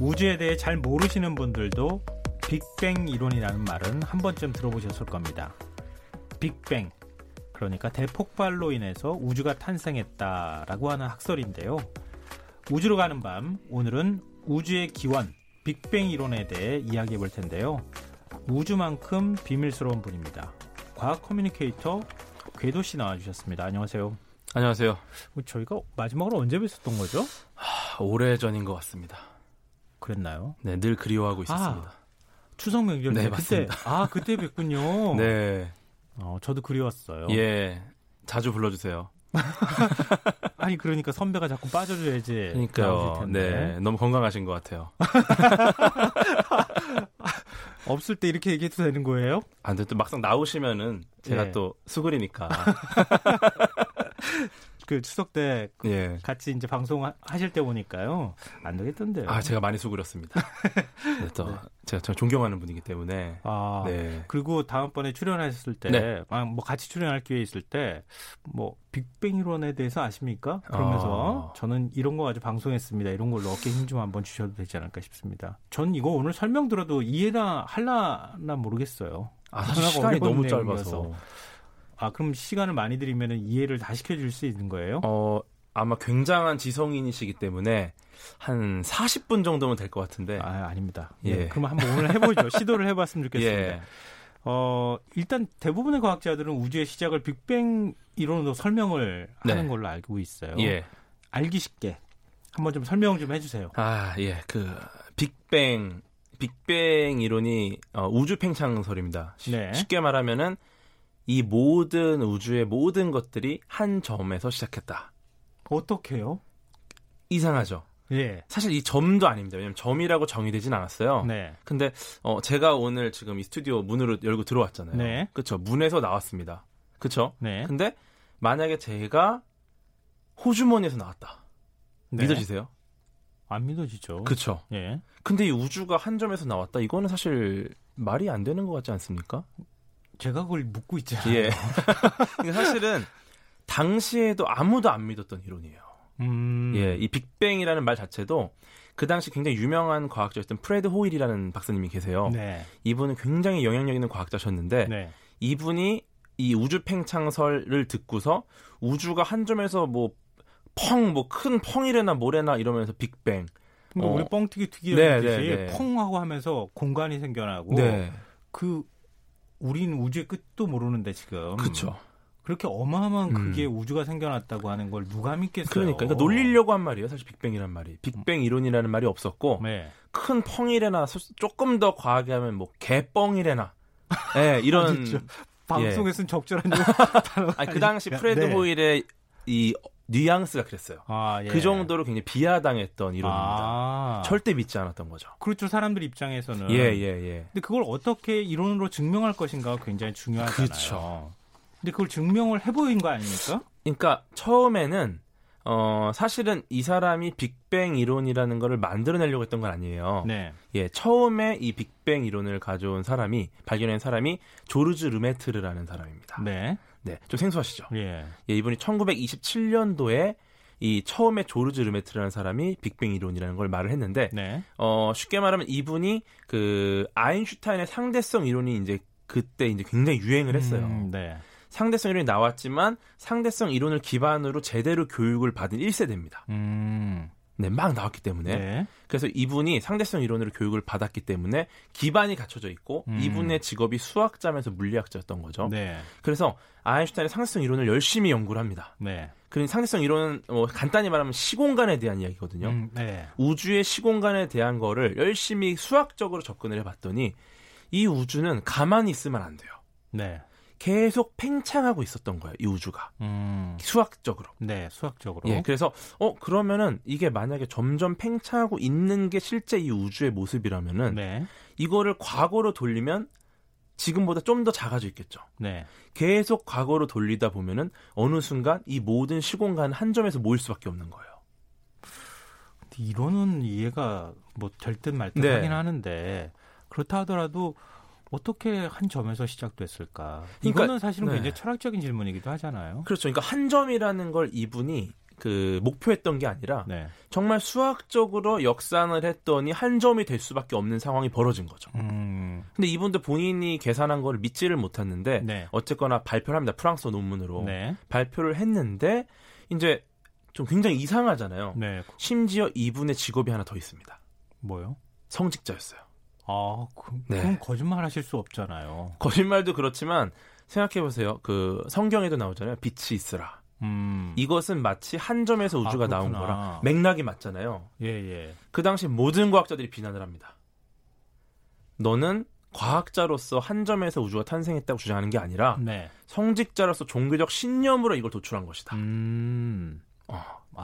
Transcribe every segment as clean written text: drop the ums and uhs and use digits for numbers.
우주에 대해 잘 모르시는 분들도 빅뱅 이론이라는 말은 한 번쯤 들어보셨을 겁니다. 빅뱅, 그러니까 대폭발로 인해서 우주가 탄생했다라고 하는 학설인데요. 우주로 가는 밤, 오늘은 우주의 기원, 빅뱅 이론에 대해 이야기해 볼 텐데요. 우주만큼 비밀스러운 분입니다. 과학 커뮤니케이터 궤도 씨 나와주셨습니다. 안녕하세요. 안녕하세요. 저희가 마지막으로 언제 뵀었던 거죠? 오래전인 것 같습니다. 그랬나요? 네, 늘 그리워하고 있었습니다. 추석 명절 때. 네, 맞습니다. 그때 뵀군요. 네. 저도 그리웠어요. 예, 자주 불러주세요. 아니, 그러니까 선배가 자꾸 빠져줘야지. 그러니까요. 네, 너무 건강하신 것 같아요. 없을 때 이렇게 얘기해도 되는 거예요? 아, 근데 또 막상 나오시면은 제가 또 수그리니까. 그 추석 때 같이 이제 방송하실 때 보니까요. 안 되겠던데요. 제가 많이 수그렸습니다. 또 제가 저 존경하는 분이기 때문에. 네. 그리고 다음번에 출연하셨을 때, 뭐 같이 출연할 기회 있을 때, 뭐 빅뱅 이론에 대해서 아십니까? 그러면서 저는 이런 거 아주 방송했습니다. 이런 걸로 어깨 힘 좀 한번 주셔도 되지 않을까 싶습니다. 전 이거 오늘 설명 들어도 이해나 할라나 모르겠어요. 시간이 너무 짧아서. 그럼 시간을 많이 드리면 이해를 다 시켜줄 수 있는 거예요? 아마 굉장한 지성인이시기 때문에 한 40분 정도면 될 것 같은데. 아닙니다. 네, 그럼 한번 오늘 해보죠. 시도를 해봤으면 좋겠습니다. 일단 대부분의 과학자들은 우주의 시작을 빅뱅 이론으로 설명을 하는 걸로 알고 있어요. 알기 쉽게 한번 좀 설명 좀 해주세요. 그 빅뱅 이론이 우주 팽창설입니다. 쉽게 말하면은 이 모든 우주의 모든 것들이 한 점에서 시작했다. 어떻게요? 이상하죠. 사실 이 점도 아닙니다. 왜냐하면 점이라고 정의되진 않았어요. 근데 제가 오늘 지금 이 스튜디오 문을 열고 들어왔잖아요. 그렇죠. 문에서 나왔습니다. 그렇죠. 근데 만약에 제가 호주머니에서 나왔다. 믿어지세요? 안 믿어지죠. 그렇죠. 근데 이 우주가 한 점에서 나왔다. 이거는 사실 말이 안 되는 것 같지 않습니까? 제가 그걸 묻고 있잖아요. 사실은 당시에도 아무도 안 믿었던 이론이에요. 이 빅뱅이라는 말 자체도 그 당시 굉장히 유명한 과학자였던 프레드 호일이라는 박사님이 계세요. 이분은 굉장히 영향력 있는 과학자셨는데 이분이 이 우주 팽창설을 듣고서 우주가 한 점에서 큰 펑이래나 뭐래나 이러면서 빅뱅. 우리 뻥튀기 튀기라는 듯이 펑 하고 하면서 공간이 생겨나고 우린 우주의 끝도 모르는데 지금. 그렇죠. 그렇게 어마어마한 그게 우주가 생겨났다고 하는 걸 누가 믿겠어요? 그러니까 놀리려고 한 말이에요. 사실 빅뱅이란 말이. 빅뱅 이론이라는 말이 없었고 큰 펑이래나 조금 더 과하게 하면 개뻥이래나. 이런 방송에서는 적절한 단어가 아니, 그 당시 프레드 호일의 이 뉘앙스가 그랬어요. 그 정도로 굉장히 비하당했던 이론입니다. 절대 믿지 않았던 거죠. 그렇죠. 사람들 입장에서는. 근데 그걸 어떻게 이론으로 증명할 것인가가 굉장히 중요하잖아요. 그렇죠. 근데 그걸 증명을 해보인 거 아닙니까? 그러니까 처음에는 사실은 이 사람이 빅뱅 이론이라는 거를 만들어내려고 했던 건 아니에요. 처음에 이 빅뱅 이론을 가져온 사람이, 발견한 사람이 조르주 르메트르라는 사람입니다. 좀 생소하시죠? 이분이 1927년도에 이 처음에 조르주 르메트르라는 사람이 빅뱅 이론이라는 걸 말을 했는데, 쉽게 말하면 이분이 그 아인슈타인의 상대성 이론이 이제 그때 이제 굉장히 유행을 했어요. 상대성 이론이 나왔지만 상대성 이론을 기반으로 제대로 교육을 받은 1세대입니다. 막 나왔기 때문에. 그래서 이분이 상대성 이론으로 교육을 받았기 때문에 기반이 갖춰져 있고 이분의 직업이 수학자면서 물리학자였던 거죠. 그래서 아인슈타인의 상대성 이론을 열심히 연구를 합니다. 그러니까 상대성 이론은 간단히 말하면 시공간에 대한 이야기거든요. 우주의 시공간에 대한 거를 열심히 수학적으로 접근을 해봤더니 이 우주는 가만히 있으면 안 돼요. 계속 팽창하고 있었던 거예요, 이 우주가. 수학적으로. 수학적으로. 그래서 그러면은 이게 만약에 점점 팽창하고 있는 게 실제 이 우주의 모습이라면은 이거를 과거로 돌리면 지금보다 좀 더 작아져 있겠죠. 계속 과거로 돌리다 보면은 어느 순간 이 모든 시공간 한 점에서 모일 수밖에 없는 거예요. 이론은 이해가 될 듯 말 듯 하긴 하는데 그렇다 하더라도 어떻게 한 점에서 시작됐을까? 이거는 사실은 굉장히 철학적인 질문이기도 하잖아요. 그렇죠. 그러니까 한 점이라는 걸 이분이 그 목표했던 게 아니라 네. 정말 수학적으로 역산을 했더니 한 점이 될 수밖에 없는 상황이 벌어진 거죠. 근데 이분도 본인이 계산한 걸 믿지를 못했는데 네. 어쨌거나 발표를 합니다. 프랑스어 논문으로 네. 발표를 했는데 이제 좀 굉장히 이상하잖아요. 네. 심지어 이분의 직업이 하나 더 있습니다. 뭐요? 성직자였어요. 아, 네. 그럼 거짓말 하실 수 없잖아요. 거짓말도 그렇지만 생각해보세요. 그 성경에도 나오잖아요. 빛이 있으라. 이것은 마치 한 점에서 우주가 나온 거라 맥락이 맞잖아요. 예. 그 당시 모든 과학자들이 비난을 합니다. 너는 과학자로서 한 점에서 우주가 탄생했다고 주장하는 게 아니라 네. 성직자로서 종교적 신념으로 이걸 도출한 것이다.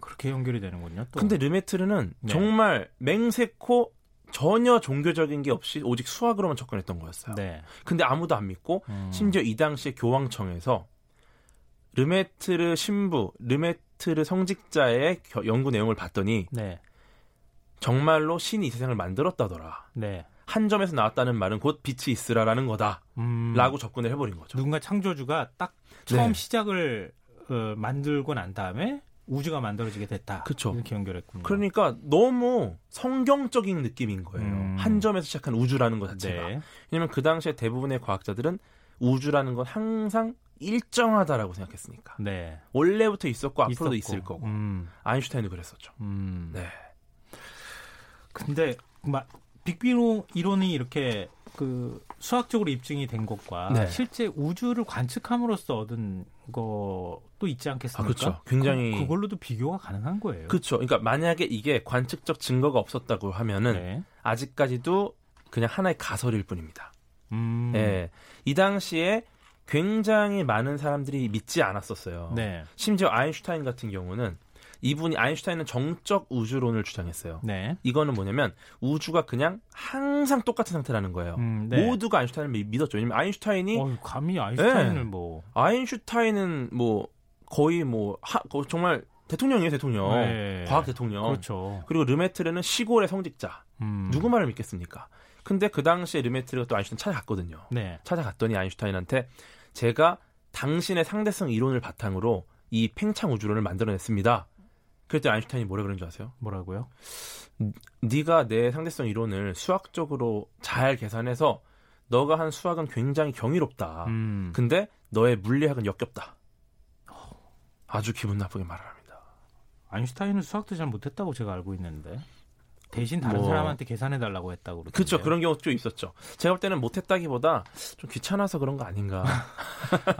그렇게 연결이 되는군요. 또. 근데 르메트르는 네. 정말 맹세코 전혀 종교적인 게 없이 오직 수학으로만 접근했던 거였어요. 네. 근데 아무도 안 믿고 심지어 이 당시에 교황청에서 르메트르 신부, 르메트르 성직자의 연구 내용을 봤더니 네. 정말로 신이 이 세상을 만들었다더라. 네. 한 점에서 나왔다는 말은 곧 빛이 있으라라는 거다. 라고 접근을 해버린 거죠. 누군가 창조주가 딱 처음 네. 시작을 만들고 난 다음에 우주가 만들어지게 됐다. 그쵸. 이렇게 연결했군요. 그러니까 너무 성경적인 느낌인 거예요. 한 점에서 시작한 우주라는 것 자체가. 네. 왜냐하면 그 당시에 대부분의 과학자들은 우주라는 건 항상 일정하다라고 생각했으니까. 네. 원래부터 있었고 앞으로도 있을 거고. 아인슈타인도 그랬었죠. 네. 근데 막 빅뱅 이론이 이렇게 그 수학적으로 입증이 된 것과 네. 실제 우주를 관측함으로써 얻은 것도 있지 않겠습니까? 아, 그렇죠. 굉장히 그걸로도 비교가 가능한 거예요. 그렇죠. 그러니까 만약에 이게 관측적 증거가 없었다고 하면은 네. 아직까지도 그냥 하나의 가설일 뿐입니다. 네. 이 당시에 굉장히 많은 사람들이 믿지 않았었어요. 네. 심지어 아인슈타인 같은 경우는 이분이 아인슈타인은 정적 우주론을 주장했어요. 네. 이거는 뭐냐면 우주가 그냥 항상 똑같은 상태라는 거예요. 네. 모두가 아인슈타인을 믿었죠. 왜냐면 아인슈타인이 감히 아인슈타인을 네. 아인슈타인은 거의 정말 대통령이에요, 대통령. 네. 과학 대통령. 그렇죠. 그리고 르메트르는 시골의 성직자. 누구 말을 믿겠습니까? 근데 그 당시에 르메트르가 또 아인슈타인 찾아갔거든요. 네. 찾아갔더니 아인슈타인한테 제가 당신의 상대성 이론을 바탕으로 이 팽창 우주론을 만들어냈습니다. 그랬더니 아인슈타인이 뭐라 그런 줄 아세요? 뭐라고요? 네가 내 상대성 이론을 수학적으로 잘 계산해서 너가 한 수학은 굉장히 경이롭다. 근데 너의 물리학은 역겹다. 아주 기분 나쁘게 말을 합니다. 아인슈타인은 수학도 잘 못했다고 제가 알고 있는데. 대신 다른 사람한테 계산해달라고 했다고 그러던데요. 그렇죠. 그런 경우도 있었죠. 제가 볼 때는 못했다기보다 좀 귀찮아서 그런 거 아닌가.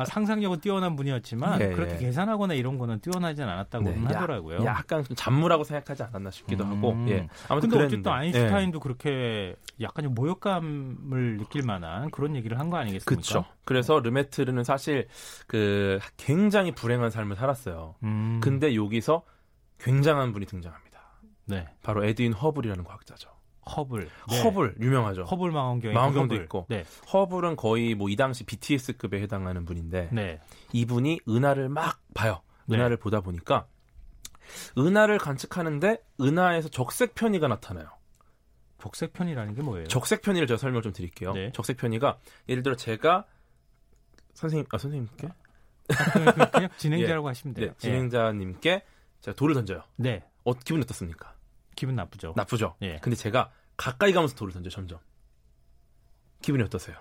상상력은 뛰어난 분이었지만 네, 그렇게 네. 계산하거나 이런 거는 뛰어나진 않았다고 네, 하더라고요. 약간 좀 잔무라고 생각하지 않았나 싶기도 하고. 예. 아무튼 근데 어쨌든 아인슈타인도 네. 그렇게 약간 좀 모욕감을 느낄 만한 그런 얘기를 한 거 아니겠습니까? 그렇죠. 그래서 르메트르는 사실 그 굉장히 불행한 삶을 살았어요. 근데 여기서 굉장한 분이 등장합니다. 네, 바로 에드윈 허블이라는 과학자죠. 허블, 네. 허블 유명하죠. 허블 망원경도 허블. 있고, 네. 허블은 거의 이 당시 BTS급에 해당하는 분인데, 네. 이분이 은하를 막 봐요. 은하를 네. 보다 보니까 은하를 관측하는데 은하에서 적색 편이가 나타나요. 적색 편이라는 게 뭐예요? 적색 편이를 제가 설명 좀 드릴게요. 네. 적색 편이가 예를 들어 제가 선생님께 그냥 진행자라고 예. 하시면 돼요. 네. 진행자님께 제가 돌을 던져요. 네. 기분 어떻습니까? 기분 나쁘죠. 나쁘죠. 예. 근데 제가 가까이 가면서 돌을 던져요, 점점. 기분이 어떠세요?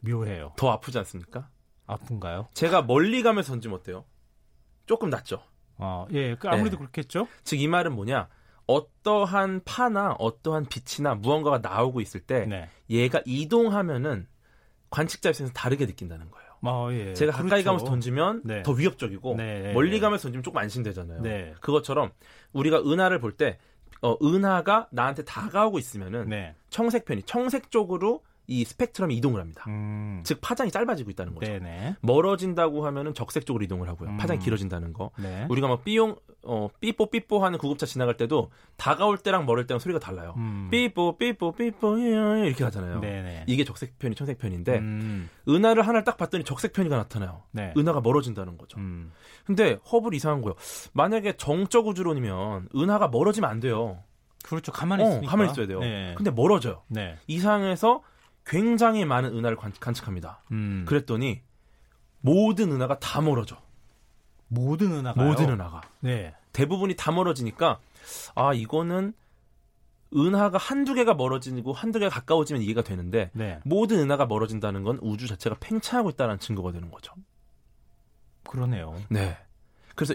묘해요. 더 아프지 않습니까? 아픈가요? 제가 멀리 가면서 던지면 어때요? 조금 낫죠. 예, 아무래도 예. 그렇겠죠. 즉, 이 말은 뭐냐? 어떠한 파나 어떠한 빛이나 무언가가 나오고 있을 때 네. 얘가 이동하면은 관측자 입장에서 다르게 느낀다는 거예요. 예. 제가 가까이 그렇죠. 가면서 던지면 네. 더 위협적이고 네. 멀리 가면서 던지면 조금 안심되잖아요. 네. 그것처럼 우리가 은하를 볼 때 은하가 나한테 다가오고 있으면은 네. 청색 편이 청색 쪽으로 이 스펙트럼이 이동을 합니다. 즉 파장이 짧아지고 있다는 거죠. 네네. 멀어진다고 하면은 적색 쪽으로 이동을 하고요. 파장이 길어진다는 거. 네. 우리가 막 삐뽀 하는 구급차 지나갈 때도 다가올 때랑 멀을 때랑 소리가 달라요. 삐뽀 이렇게 하잖아요. 네네. 이게 적색 편이 청색 편인데 은하를 하나를 딱 봤더니 적색 편이가 나타나요. 네. 은하가 멀어진다는 거죠. 근데 허블이 이상한 거예요. 만약에 정적 우주론이면 은하가 멀어지면 안 돼요. 그렇죠. 가만히 있으니까. 가만히 있어야 돼요. 네. 근데 멀어져요. 네. 이상해서 굉장히 많은 은하를 관측합니다. 그랬더니 모든 은하가 다 멀어져. 모든 은하가요? 모든 은하가. 네. 대부분이 다 멀어지니까 아 이거는 은하가 한두 개가 멀어지고 한두 개가 가까워지면 이해가 되는데 네. 모든 은하가 멀어진다는 건 우주 자체가 팽창하고 있다는 증거가 되는 거죠. 그러네요. 네. 그래서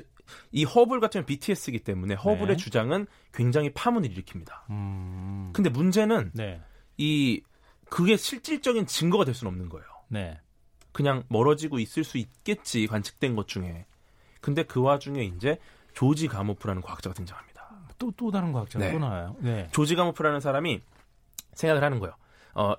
이 허블 같은 경우는 BTS이기 때문에 허블의 네. 주장은 굉장히 파문을 일으킵니다. 근데 문제는 네. 이 그게 실질적인 증거가 될 수는 없는 거예요. 네. 그냥 멀어지고 있을 수 있겠지 관측된 것 중에. 근데 그 와중에 이제 조지 가모프라는 과학자가 등장합니다. 또 다른 과학자가 네. 또 나와요. 네. 조지 가모프라는 사람이 생각을 하는 거예요.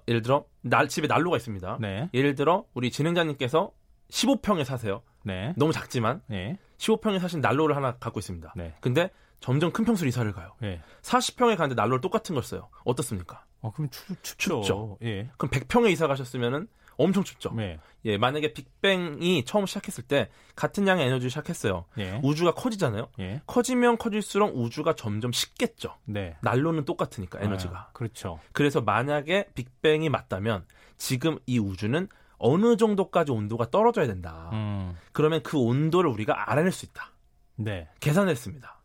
예를 들어 집에 난로가 있습니다. 네. 예를 들어 우리 진행자님께서 15평에 사세요. 네. 너무 작지만 네. 15평에 사신 난로를 하나 갖고 있습니다. 네. 근데 점점 큰 평수로 이사를 가요. 네. 40평에 가는데 난로를 똑같은 걸 써요. 어떻습니까? 아, 그럼 춥죠. 예. 그럼 100평에 이사 가셨으면은 엄청 춥죠. 네. 예, 만약에 빅뱅이 처음 시작했을 때 같은 양의 에너지를 시작했어요. 예. 우주가 커지잖아요. 예. 커지면 커질수록 우주가 점점 식겠죠. 네. 난로는 똑같으니까 에너지가. 아, 그렇죠. 그래서 만약에 빅뱅이 맞다면 지금 이 우주는 어느 정도까지 온도가 떨어져야 된다. 그러면 그 온도를 우리가 알아낼 수 있다. 네. 계산했습니다.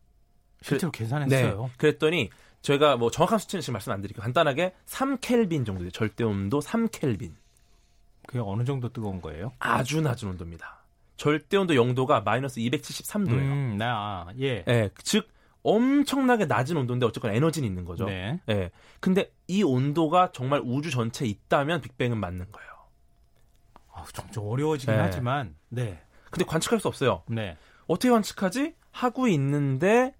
실제로 계산했어요. 네. 그랬더니 저희가 뭐 정확한 수치는 지금 말씀 안 드릴게요. 간단하게 3켈빈 정도 돼요. 절대 온도 3켈빈. 그게 어느 정도 뜨거운 거예요? 아주 낮은 온도입니다. 절대 온도 0도가 마이너스 273도예요. 예. 예. 즉 엄청나게 낮은 온도인데 어쨌거나 에너지는 있는 거죠. 네. 예. 근데 이 온도가 정말 우주 전체에 있다면 빅뱅은 맞는 거예요. 점점 어려워지긴 네. 하지만 네. 근데 관측할 수 없어요. 네. 어떻게 관측하지? 하고 있는데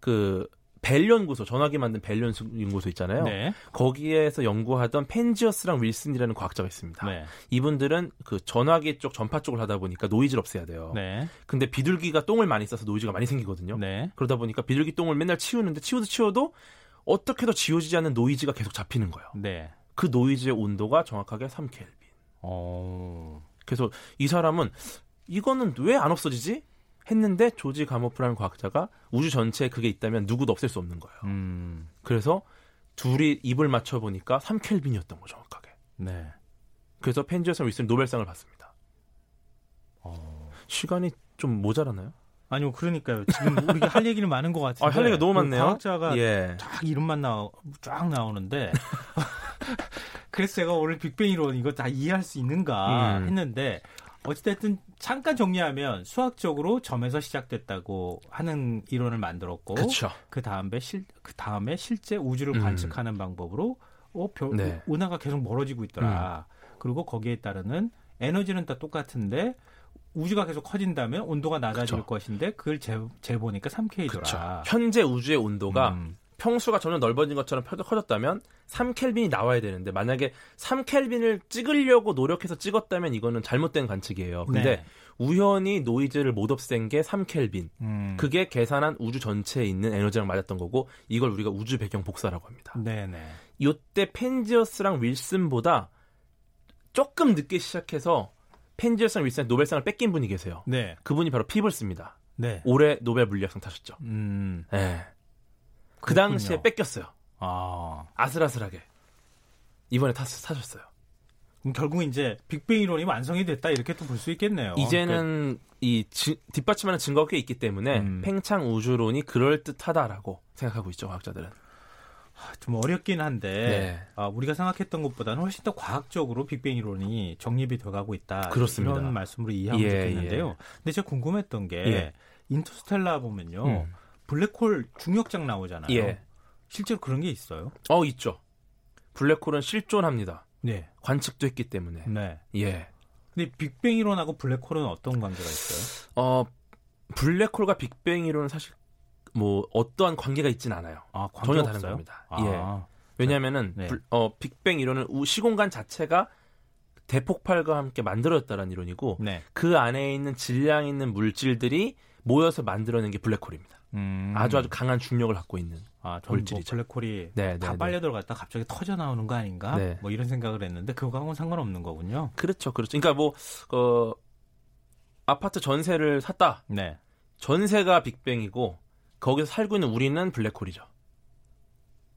그 벨 연구소, 전화기 만든 벨 연구소 있잖아요. 네. 거기에서 연구하던 펜지어스랑 윌슨이라는 과학자가 있습니다. 네. 이분들은 그 전화기 쪽, 전파 쪽을 하다 보니까 노이즈를 없애야 돼요. 네. 근데 비둘기가 똥을 많이 싸서 노이즈가 많이 생기거든요. 네. 그러다 보니까 비둘기 똥을 맨날 치우는데 치워도 어떻게도 지워지지 않는 노이즈가 계속 잡히는 거예요. 네. 그 노이즈의 온도가 정확하게 3켈빈. 그래서 이 사람은 이거는 왜 안 없어지지? 했는데 조지 가모프라는 과학자가 우주 전체에 그게 있다면 누구도 없앨 수 없는 거예요. 그래서 둘이 입을 맞춰보니까 3켈빈이었던 거 정확하게. 네. 그래서 펜지어스 윌슨 노벨상을 받습니다. 시간이 좀 모자라나요? 아니요, 그러니까요. 지금 우리가 할 얘기는 많은 것 같은데. 할 얘기가 너무 많네요. 과학자가 예. 쫙 이름만 쫙 나오는데 그래서 제가 오늘 빅뱅 이론 이거 다 이해할 수 있는가 했는데 어찌됐든 잠깐 정리하면 수학적으로 점에서 시작됐다고 하는 이론을 만들었고 그 다음에 실제 우주를 관측하는 방법으로 네. 은하가 계속 멀어지고 있더라. 그리고 거기에 따르는 에너지는 다 똑같은데 우주가 계속 커진다면 온도가 낮아질 그쵸. 것인데 그걸 재보니까 3K더라. 그쵸. 현재 우주의 온도가 평수가 점점 넓어진 것처럼 커졌다면 3켈빈이 나와야 되는데 만약에 3켈빈을 찍으려고 노력해서 찍었다면 이거는 잘못된 관측이에요. 근데 네. 우연히 노이즈를 못 없앤 게 3켈빈. 그게 계산한 우주 전체에 있는 에너지랑 맞았던 거고 이걸 우리가 우주 배경 복사라고 합니다. 네네. 이때 펜지어스랑 윌슨보다 조금 늦게 시작해서 펜지어스랑 윌슨의 노벨상을 뺏긴 분이 계세요. 네. 그분이 바로 피블스입니다. 네. 올해 노벨 물리학상 타셨죠. 네. 그 당시에 뺏겼어요. 아슬아슬하게. 이번에 타셨어요. 그럼 결국 이제 빅뱅 이론이 완성이 됐다 이렇게 또 볼 수 있겠네요. 이제는 뒷받침하는 증거가 꽤 있기 때문에 팽창 우주론이 그럴듯하다라고 생각하고 있죠. 과학자들은. 좀 어렵긴 한데 네. 우리가 생각했던 것보다는 훨씬 더 과학적으로 빅뱅 이론이 정립이 돼가고 있다. 그렇습니다. 이런 말씀으로 이해하면 좋겠는데요. 근데 제가 궁금했던 게 인터스텔라 보면요. 블랙홀 중력장 나오잖아요. 예. 실제로 그런 게 있어요? 있죠. 블랙홀은 실존합니다. 네. 관측도 했기 때문에. 네. 예. 근데 빅뱅 이론하고 블랙홀은 어떤 관계가 있어요? 블랙홀과 빅뱅 이론은 사실 뭐 어떠한 관계가 있진 않아요. 전혀 다른 겁니다. 예. 왜냐면은 네. 빅뱅 이론은 시공간 자체가 대폭발과 함께 만들어졌다는 이론이고 네. 그 안에 있는 질량 있는 물질들이 모여서 만들어낸 게 블랙홀입니다. 아주 강한 중력을 갖고 있는 물질이죠. 블랙홀이 다 빨려 들어갔다 갑자기 터져 나오는 거 아닌가? 네. 뭐 이런 생각을 했는데 그거하고는 상관없는 거군요. 그렇죠. 그러니까 뭐 아파트 전세를 샀다. 네. 전세가 빅뱅이고 거기서 살고 있는 우리는 블랙홀이죠.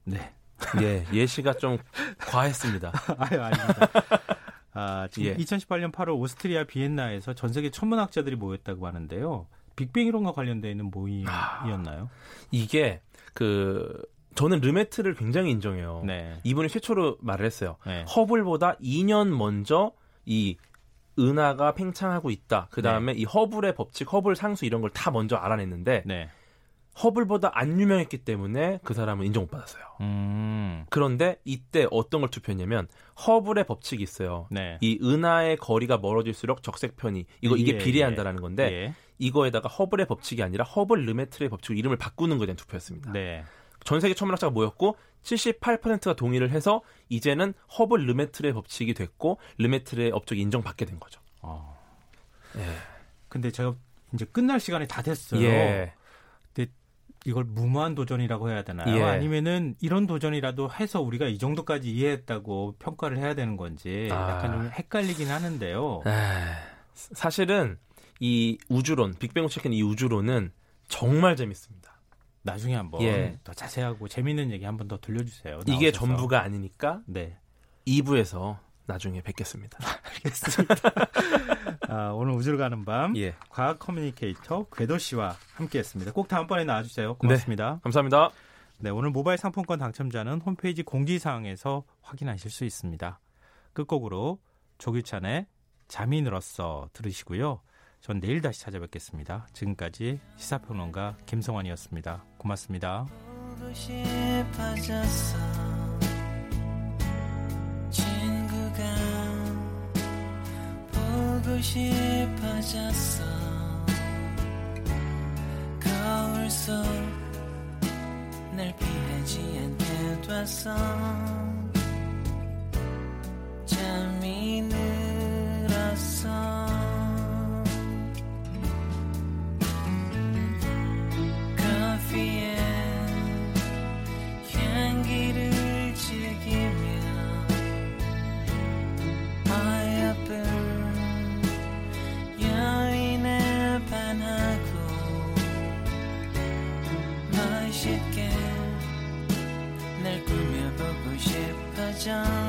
네. 예, 예시가 좀 과했습니다. 아유, 아닙니다. 지금 2018년 8월 오스트리아 비엔나에서 전 세계 천문학자들이 모였다고 하는데요. 빅뱅 이론과 관련되어 있는 모임이었나요? 이게 저는 르메트를 굉장히 인정해요. 네. 이분이 최초로 말을 했어요. 네. 허블보다 2년 먼저 이 은하가 팽창하고 있다. 그 다음에 이 허블의 법칙, 허블 상수 이런 걸 다 먼저 알아냈는데 허블보다 안 유명했기 때문에 그 사람은 인정 못 받았어요. 그런데 이때 어떤 걸 투표했냐면 허블의 법칙이 있어요. 이 은하의 거리가 멀어질수록 적색 편이 이게 비례한다라는 건데 이거에다가 허블의 법칙이 아니라 허블 르메트르의 법칙으로 이름을 바꾸는 거에 대한 투표였습니다. 전 세계 천문학자가 모였고 78%가 동의를 해서 이제는 허블 르메트르의 법칙이 됐고 르메트르의 업적이 인정받게 된 거죠. 근데 제가 이제 끝날 시간이 다 됐어요. 근데 이걸 무모한 도전이라고 해야 되나요? 아니면은 이런 도전이라도 해서 우리가 이 정도까지 이해했다고 평가를 해야 되는 건지 약간 좀 헷갈리긴 하는데요. 사실은 이 우주론, 빅뱅을 체크한 이 우주론은 정말 재밌습니다. 나중에 한번 더 자세하고 재밌는 얘기 한번 더 들려주세요. 나오셔서. 이게 전부가 아니니까 2부에서 나중에 뵙겠습니다. 알겠습니다. 오늘 우주를 가는 밤 과학 커뮤니케이터 궤도 씨와 함께했습니다. 꼭 다음번에 나와주세요. 고맙습니다. 감사합니다. 오늘 모바일 상품권 당첨자는 홈페이지 공지사항에서 확인하실 수 있습니다. 끝곡으로 조규찬의 잠이 늘었어 들으시고요. 전 내일 다시 찾아뵙겠습니다. 지금까지 시사평론가 김성환이었습니다. 고맙습니다. 보고 싶어졌어 친구가 보고 싶어졌어 거울 속 날 피하지 않게 됐어 잠이 늘었어 향기를 즐기며 어여쁜 여인에 반하고 멋있게 날 꾸며보고 싶어져